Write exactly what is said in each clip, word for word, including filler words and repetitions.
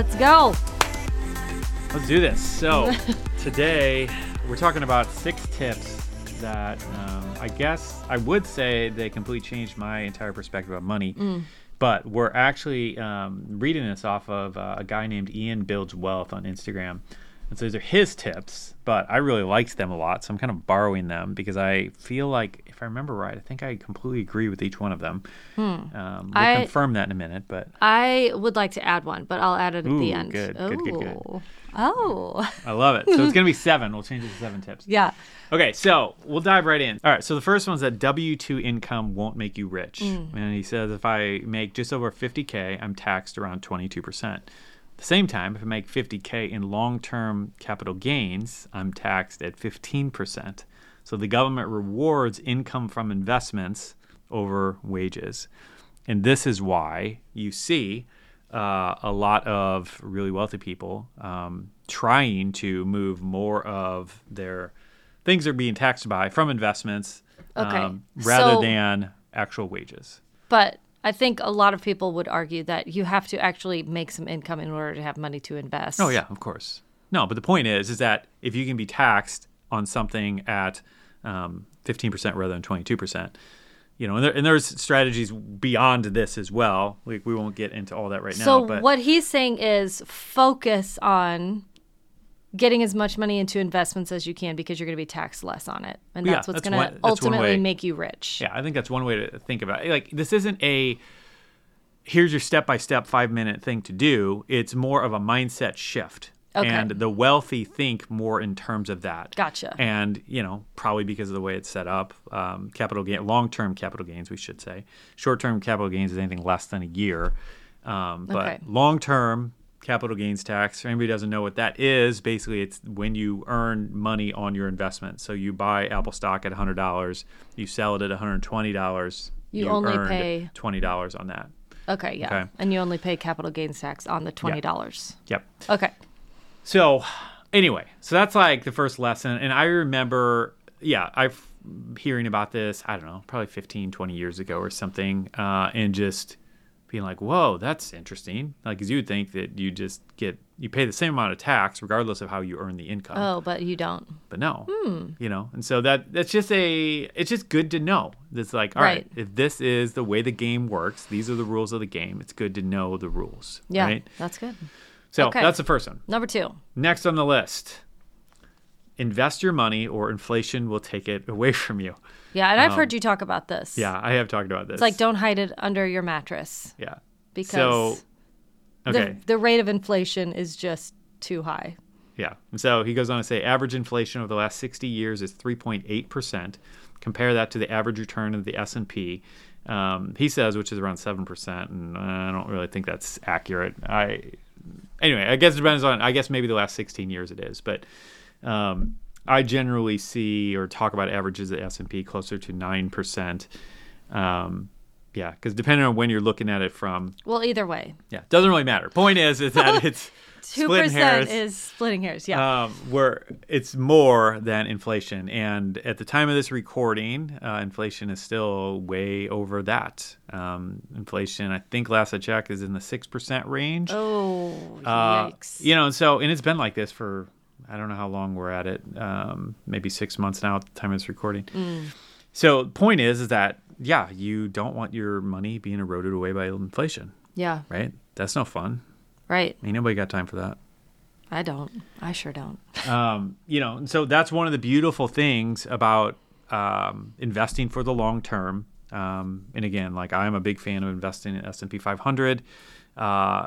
Let's go. Let's do this. So today we're talking about six tips that um, I guess I would say they completely changed my entire perspective on money. Mm. But we're actually um, reading this off of uh, a guy named Ian Builds Wealth on Instagram. And so these are his tips, but I really liked them a lot. So I'm kind of borrowing them because I feel like, if I remember right, I think I completely agree with each one of them. Hmm. Um, we'll I, confirm that in a minute. But I would like to add one, but I'll add it at Ooh, the end. Good, Ooh. good, good, good. Oh. I love it. So it's going to be seven. We'll change it to seven tips. Yeah. Okay, so we'll dive right in. All right, so the first one is that W two income won't make you rich. Mm. And he says if I make just over fifty K, I'm taxed around twenty-two percent. The same time, if I make fifty K in long-term capital gains, I'm taxed at fifteen percent. So the government rewards income from investments over wages. And this is why you see uh, a lot of really wealthy people um, trying to move more of their things they're being taxed by from investments okay. um, rather so, than actual wages. But I think a lot of people would argue that you have to actually make some income in order to have money to invest. Oh, yeah, of course. No, but the point is, is that if you can be taxed on something at um, fifteen percent rather than twenty-two percent, you know, and, there, and there's strategies beyond this as well. Like we won't get into all that right now. So but what he's saying is focus on getting as much money into investments as you can because you're going to be taxed less on it. And that's yeah, what's going to ultimately make you rich. Yeah, I think that's one way to think about it. Like, this isn't a, here's your step-by-step five-minute thing to do. It's more of a mindset shift. Okay. And the wealthy think more in terms of that. Gotcha. And, you know, probably because of the way it's set up, um, capital gain, long-term capital gains, we should say. Short-term capital gains is anything less than a year. Um, but okay. long-term capital gains tax, for anybody who doesn't know what that is, basically it's when you earn money on your investment. So you buy Apple stock at one hundred dollars, you sell it at one hundred twenty dollars, you, you only pay twenty dollars on that. Okay, yeah. Okay. And you only pay capital gains tax on the twenty dollars. Yep. yep. Okay. So anyway, so that's like the first lesson. And I remember, yeah, I've hearing about this, I don't know, probably fifteen, twenty years ago or something, uh, and just being like, whoa, that's interesting. Like, because you would think that you just get, you pay the same amount of tax regardless of how you earn the income. Oh, but you don't. But no, hmm. you know, and so that that's just a, it's just good to know. It's like, all right. right, if this is the way the game works, these are the rules of the game. It's good to know the rules. Yeah, right? That's good. So okay. that's the first one. Number two. Next on the list, invest your money or inflation will take it away from you. Yeah, and I've um, heard you talk about this. Yeah, I have talked about this. It's like, don't hide it under your mattress. Yeah. Because so, okay. the, the rate of inflation is just too high. Yeah. And so he goes on to say, average inflation over the last sixty years is three point eight percent. Compare that to the average return of the S and P, um, he says, which is around seven percent. And I don't really think that's accurate. I Anyway, I guess it depends on, I guess maybe the last sixteen years it is. But Um, I generally see or talk about averages at S and P closer to nine percent. Um, yeah, because depending on when you're looking at it from. Well, either way. Yeah, doesn't really matter. Point is, is that it's splitting hairs. two percent is splitting hairs, yeah. Um, where it's more than inflation. And at the time of this recording, uh, inflation is still way over that. Um, inflation, I think last I checked, is in the six percent range. Oh, uh, yikes. You know, so, and it's been like this for, I don't know how long we're at it, um, maybe six months now at the time of this recording. Mm. So the point is, is that, yeah, you don't want your money being eroded away by inflation. Yeah. Right? That's no fun. Right. Ain't nobody got time for that. I don't. I sure don't. um, you know, and so that's one of the beautiful things about um, investing for the long term. Um, and again, like I'm a big fan of investing in S and P five hundred. Uh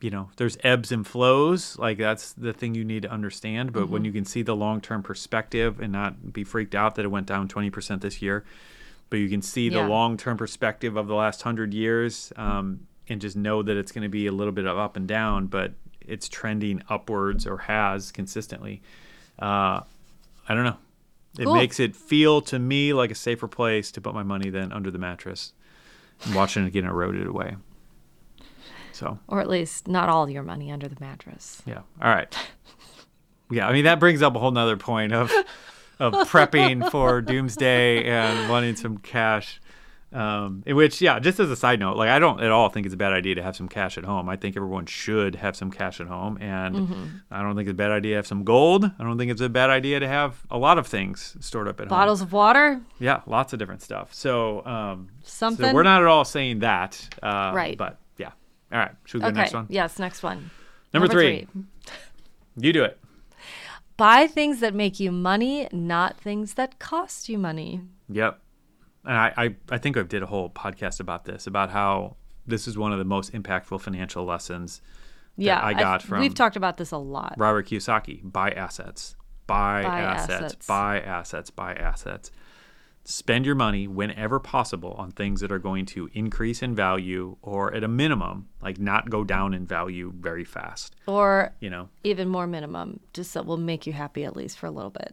You know, there's ebbs and flows. Like, that's the thing you need to understand. But mm-hmm. when you can see the long-term perspective and not be freaked out that it went down twenty percent this year, but you can see yeah. the long-term perspective of the last one hundred years um, and just know that it's going to be a little bit of up and down, but it's trending upwards or has consistently. Uh, I don't know. It cool. makes it feel to me like a safer place to put my money than under the mattress and watching it get eroded away. So. Or at least not all your money under the mattress. Yeah. All right. Yeah. I mean, that brings up a whole nother point of of prepping for doomsday and wanting some cash Um, in which, yeah, just as a side note, like I don't at all think it's a bad idea to have some cash at home. I think everyone should have some cash at home, and mm-hmm. I don't think it's a bad idea to have some gold. I don't think it's a bad idea to have a lot of things stored up at Bottles home. Bottles of water? Yeah, lots of different stuff. So, um, Something. So we're not at all saying that. Uh, right. But yeah. All right. Should we go okay. to the next one? Yes, next one. Number, Number three. three. You do it. Buy things that make you money, not things that cost you money. Yep. And I, I, I think I did a whole podcast about this, about how this is one of the most impactful financial lessons that yeah, I got I've, from. We've talked about this a lot. Robert Kiyosaki, buy assets, buy, buy assets, assets, buy assets, buy assets. Spend your money whenever possible on things that are going to increase in value, or at a minimum, like not go down in value very fast. Or you know, even more minimum, just that will make you happy at least for a little bit.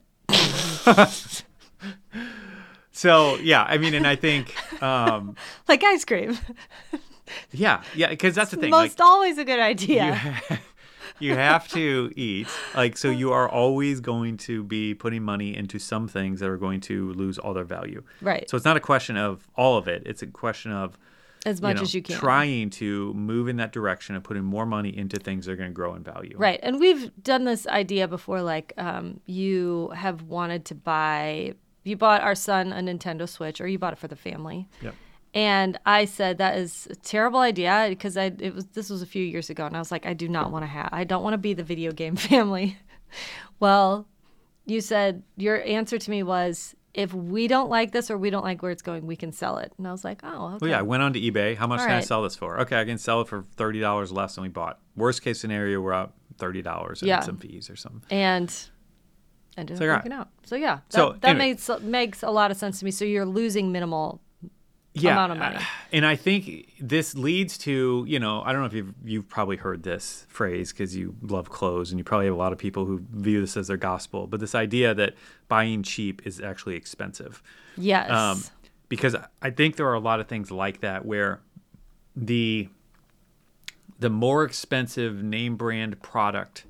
So, yeah, I mean, and I think... Um, like ice cream. yeah, yeah, because that's the thing. Most like, always a good idea. You have, you have to eat. Like, so you are always going to be putting money into some things that are going to lose all their value. Right. So it's not a question of all of it. It's a question of... As much you know, as you can. Trying to move in that direction and putting more money into things that are going to grow in value. Right. And we've done this idea before, like um, you have wanted to buy... You bought our son a Nintendo Switch, or you bought it for the family. Yep. And I said that is a terrible idea because I it was this was a few years ago, and I was like, I do not want to have, I don't want to be the video game family. Well, you said your answer to me was, if we don't like this or we don't like where it's going, we can sell it. And I was like, oh, okay. Well, yeah, I went on to eBay. How much All can right. I sell this for? Okay, I can sell it for thirty dollars less than we bought. Worst case scenario, we're up thirty dollars and yeah. some fees or something. And... ended so up working out. So yeah, that, so, that anyway. makes makes a lot of sense to me. So you're losing minimal yeah, amount of money. Uh, and I think this leads to, you know, I don't know if you've, you've probably heard this phrase because you love clothes and you probably have a lot of people who view this as their gospel, but this idea that buying cheap is actually expensive. Yes. Um, because I think there are a lot of things like that where the the more expensive name brand product,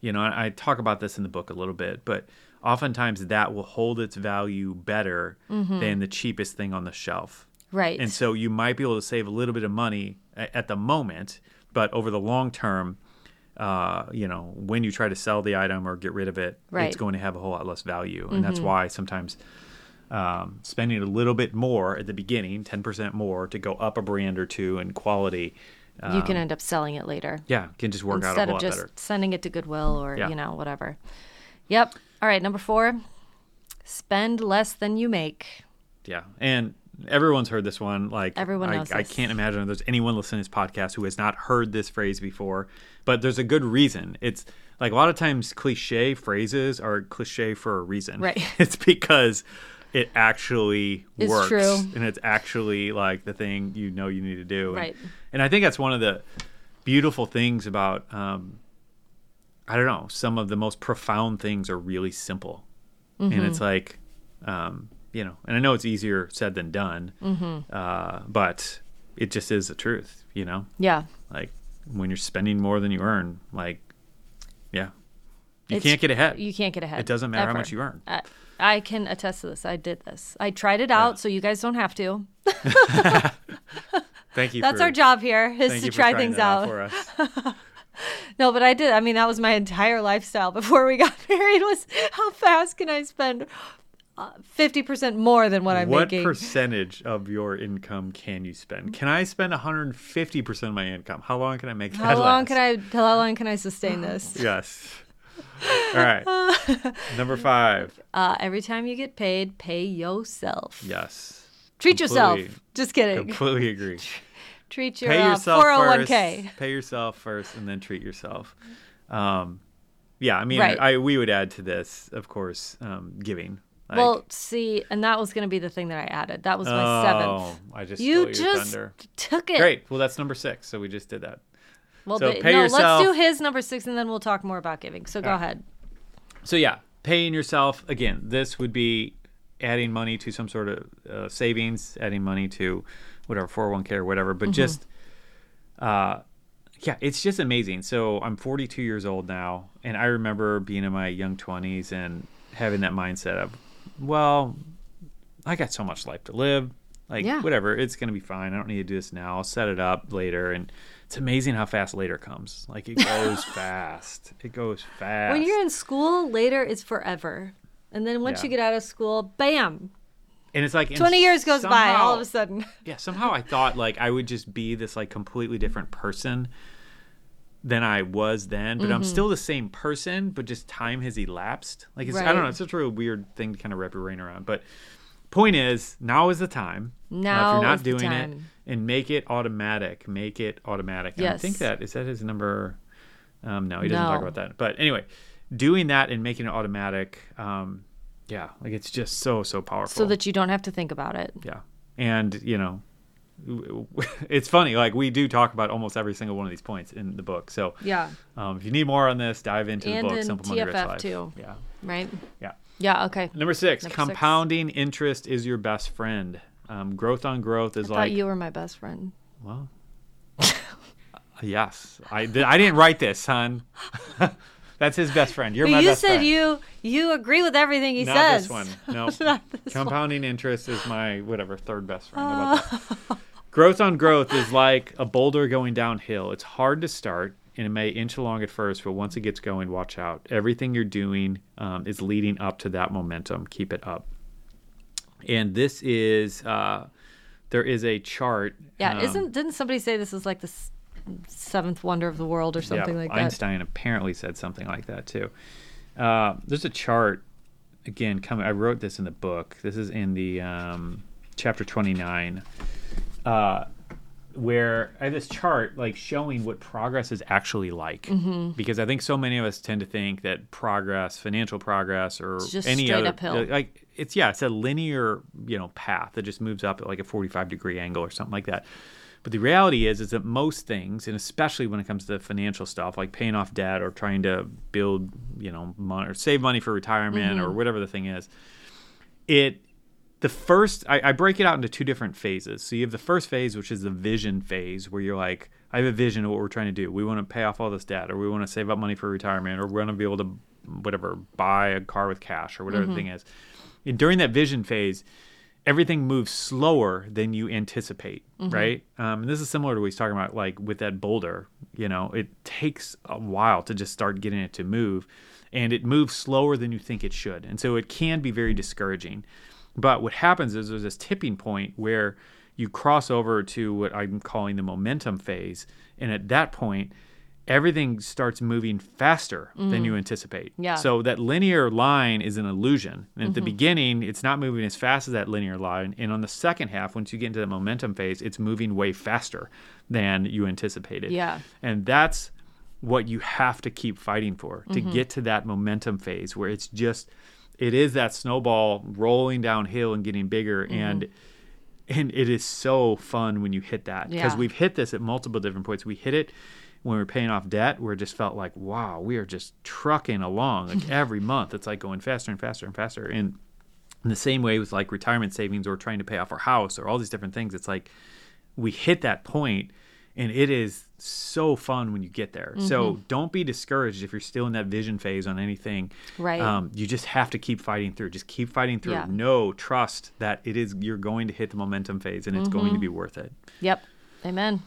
you know, I talk about this in the book a little bit, but oftentimes that will hold its value better mm-hmm. than the cheapest thing on the shelf. Right. And so you might be able to save a little bit of money at the moment, but over the long term, uh, you know, when you try to sell the item or get rid of it, right. it's going to have a whole lot less value. And mm-hmm. that's why sometimes um, spending a little bit more at the beginning, ten percent more to go up a brand or two in quality, Um, you can end up selling it later. Yeah, can just work Instead out a lot better. Instead of just sending it to Goodwill or, yeah. you know, whatever. Yep. All right, number four, spend less than you make. Yeah, and everyone's heard this one. Like Everyone knows I, I can't imagine if there's anyone listening to this podcast who has not heard this phrase before, but there's a good reason. It's like a lot of times cliche phrases are cliche for a reason. Right. It's because... it actually it's works. True. And it's actually like the thing you know you need to do. Right. And, and I think that's one of the beautiful things about, um, I don't know, some of the most profound things are really simple. Mm-hmm. And it's like, um, you know, and I know it's easier said than done, mm-hmm. uh, but it just is the truth, you know? Yeah. Like when you're spending more than you earn, like, yeah. You it's, can't get ahead. You can't get ahead. It doesn't matter ever. How much you earn. I- I can attest to this. I did this. I tried it out, yeah. so you guys don't have to. Thank you. That's for, our job here is to try things out. For us. No, but I did. I mean, that was my entire lifestyle before we got married was how fast can I spend fifty percent more than what I'm what making? What percentage of your income can you spend? Can I spend one hundred fifty percent of my income? How long can I make that how long last? Can I, how long can I sustain this? Yes. All right. Uh, Number five. Uh, every time you get paid, pay yourself. Yes. Treat completely, yourself. Just kidding. Completely agree. Treat your pay yourself uh, four oh one k. First, pay yourself first and then treat yourself. Um, yeah, I mean, right. I, I, we would add to this, of course, um, giving. Like, well, see, and that was going to be the thing that I added. That was my oh, seventh. Oh, I just you stole your just thunder. Took it. Great. Well, that's number six, so we just did that. Well, so pay no, yourself. Let's do his number six, and then we'll talk more about giving. So All go right. ahead. So yeah, paying yourself. Again, this would be adding money to some sort of uh, savings, adding money to whatever, four oh one k or whatever. But mm-hmm. just, uh, yeah, it's just amazing. So I'm forty-two years old now, and I remember being in my young twenties and having that mindset of, well, I got so much life to live. Like, yeah. whatever, it's going to be fine. I don't need to do this now. I'll set it up later. And it's amazing how fast later comes. Like, it goes fast. It goes fast. When you're in school, later is forever. And then once yeah. you get out of school, bam. And it's like twenty years goes somehow, by all of a sudden. Yeah, somehow I thought, like, I would just be this, like, completely different person than I was then. But mm-hmm. I'm still the same person, but just time has elapsed. Like, it's, right. I don't know. It's such a weird thing to kind of wrap your brain around. But point is, now is the time. Now, now if you're not doing it, and make it automatic. Make it automatic. And yes. I think that is that his number. Um, no, he doesn't no. talk about that. But anyway, doing that and making it automatic. Um, yeah, like it's just so so powerful. So that you don't have to think about it. Yeah, and you know, it's funny. Like we do talk about almost every single one of these points in the book. So yeah, um, if you need more on this, dive into and the book. In Simple Money, Rich Life. Too. Yeah. Right. Yeah. Yeah, okay. Number six, Number compounding six. interest is your best friend. Um, growth on growth is I like... I thought you were my best friend. Well, yes. I, th- I didn't write this, son. That's his best friend. You're but my you best friend. You said you agree with everything he Not says. Not this one. No. Not this compounding one. Interest is my, whatever, third best friend. Uh... How about that? Growth on growth is like a boulder going downhill. It's hard to start. And it may inch along at first, but once it gets going, watch out. Everything you're doing um, is leading up to that momentum. Keep it up. And this is, uh, there is a chart. Yeah, um, isn't didn't somebody say this is like the s- seventh wonder of the world or something yeah, like that? Einstein apparently said something like that too. Uh, there's a chart, again, coming. I wrote this in the book. This is in the um, chapter twenty-nine. Uh where I have this chart like showing what progress is actually like. Mm-hmm. Because I think so many of us tend to think that progress, financial progress or just any straight other uphill. Like it's yeah, it's a linear, you know, path that just moves up at like a forty-five degree angle or something like that. But the reality is is that most things, and especially when it comes to financial stuff like paying off debt or trying to build, you know, money or save money for retirement mm-hmm. or whatever the thing is, it The first, I, I break it out into two different phases. So you have the first phase, which is the vision phase, where you're like, I have a vision of what we're trying to do. We want to pay off all this debt, or we want to save up money for retirement, or we want to be able to, whatever, buy a car with cash, or whatever mm-hmm. the thing is. And during that vision phase, everything moves slower than you anticipate, mm-hmm. right? Um, and this is similar to what he's talking about, like with that boulder. You know, it takes a while to just start getting it to move, and it moves slower than you think it should. And so it can be very discouraging. But what happens is there's this tipping point where you cross over to what I'm calling the momentum phase. And at that point, everything starts moving faster mm. than you anticipate. Yeah. So that linear line is an illusion. And at mm-hmm. the beginning, it's not moving as fast as that linear line. And on the second half, once you get into the momentum phase, it's moving way faster than you anticipated. Yeah. And that's what you have to keep fighting for, to mm-hmm. get to that momentum phase where it's just... It is that snowball rolling downhill and getting bigger. Mm-hmm. And and it is so fun when you hit that. Because yeah. we've hit this at multiple different points. We hit it when we were paying off debt, where it just felt like, wow, we are just trucking along. Like every month, it's like going faster and faster and faster. And in the same way with like retirement savings or trying to pay off our house or all these different things, it's like we hit that point. And it is so fun when you get there. Mm-hmm. So don't be discouraged if you're still in that vision phase on anything. Right. Um, you just have to keep fighting through. Just keep fighting through. Yeah. No, trust that it is. You're going to hit the momentum phase, and mm-hmm. it's going to be worth it. Yep. Amen.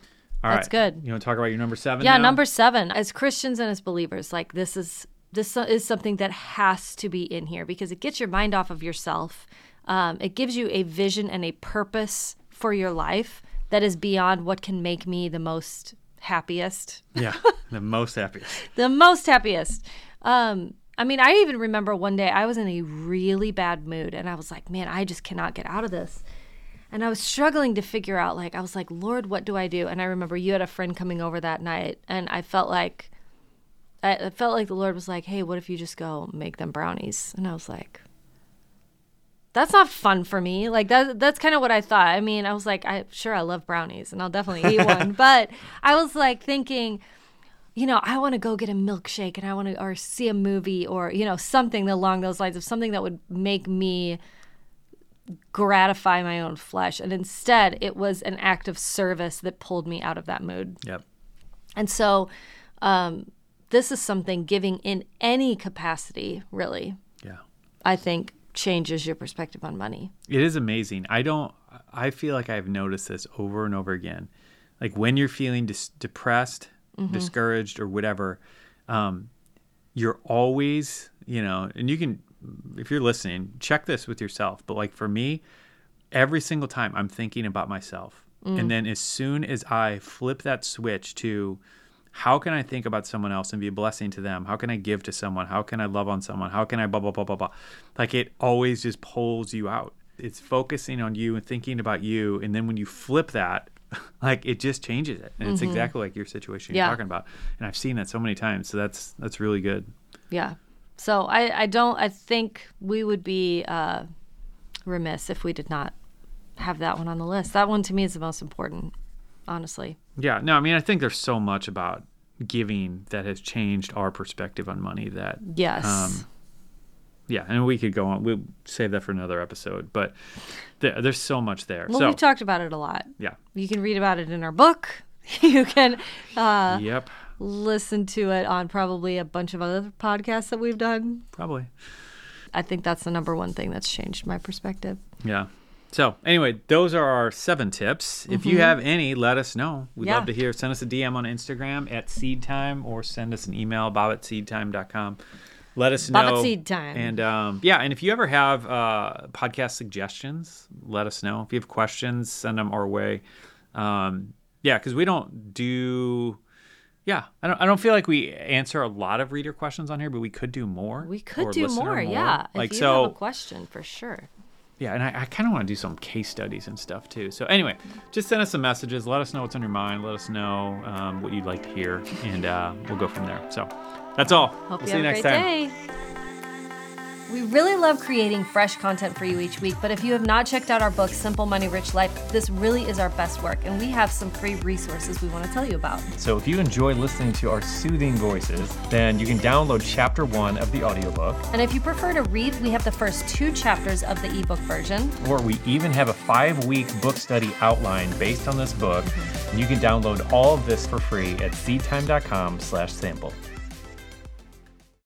All right. That's good. You want to talk about your number seven? Yeah, now? Number seven. As Christians and as believers, like this is this is something that has to be in here because it gets your mind off of yourself. Um, it gives you a vision and a purpose for your life. That is beyond what can make me the most happiest. Yeah, the most happiest. the most happiest. Um, I mean, I even remember one day I was in a really bad mood and I was like, man, I just cannot get out of this. And I was struggling to figure out, like, I was like, Lord, what do I do? And I remember you had a friend coming over that night and I felt like, I felt like the Lord was like, hey, what if you just go make them brownies? And I was like... That's not fun for me. Like that, that's kind of what I thought. I mean, I was like, I sure I love brownies and I'll definitely eat one. But I was like thinking, you know, I want to go get a milkshake and I want to or see a movie or, you know, something along those lines of something that would make me gratify my own flesh. And instead it was an act of service that pulled me out of that mood. Yep. And so um, this is something giving in any capacity, really. Yeah. I think changes your perspective on money. It is amazing. I don't, I feel like I've noticed this over and over again. Like when you're feeling dis- depressed, mm-hmm. discouraged or whatever, um, you're always, you know, and you can, if you're listening, check this with yourself. But like for me, every single time I'm thinking about myself. Mm. And then as soon as I flip that switch to how can I think about someone else and be a blessing to them? How can I give to someone? How can I love on someone? How can I blah, blah, blah, blah, blah? Like it always just pulls you out. It's focusing on you and thinking about you. And then when you flip that, like it just changes it. And mm-hmm. it's exactly like your situation yeah. you're talking about. And I've seen that so many times. So that's that's really good. Yeah. So I, I don't, I think we would be uh, remiss if we did not have that one on the list. That one to me is the most important, honestly. Yeah. No, I mean, I think there's so much about giving that has changed our perspective on money that. Yes. Um, yeah. And we could go on. We'll save that for another episode. But th- there's so much there. Well, so, we've talked about it a lot. Yeah. You can read about it in our book. You can. Uh, yep. Listen to it on probably a bunch of other podcasts that we've done. Probably. I think that's the number one thing that's changed my perspective. Yeah. So anyway, those are our seven tips. Mm-hmm. If you have any, let us know. We'd yeah. love to hear. Send us a D M on Instagram at SeedTime or send us an email, bob at SeedTime dot com. Let us know. Bob at SeedTime. And um, yeah, and if you ever have uh, podcast suggestions, let us know. If you have questions, send them our way. Um, yeah, because we don't do... Yeah, I don't. I don't feel like we answer a lot of reader questions on here, but we could do more. We could do more, more. Yeah. Like, if you so, have a question, for sure. Yeah, and I, I kind of want to do some case studies and stuff too. So anyway, just send us some messages. Let us know what's on your mind. Let us know um, what you'd like to hear, and uh, we'll go from there. So that's all. Hope we'll you see have you next a great time. Day. We really love creating fresh content for you each week, but if you have not checked out our book, Simple Money, Rich Life, this really is our best work, and we have some free resources we want to tell you about. So if you enjoy listening to our soothing voices, then you can download chapter one of the audiobook. And if you prefer to read, we have the first two chapters of the ebook version. Or we even have a five-week book study outline based on this book. Mm-hmm. You can download all of this for free at seedtime dot com slash sample.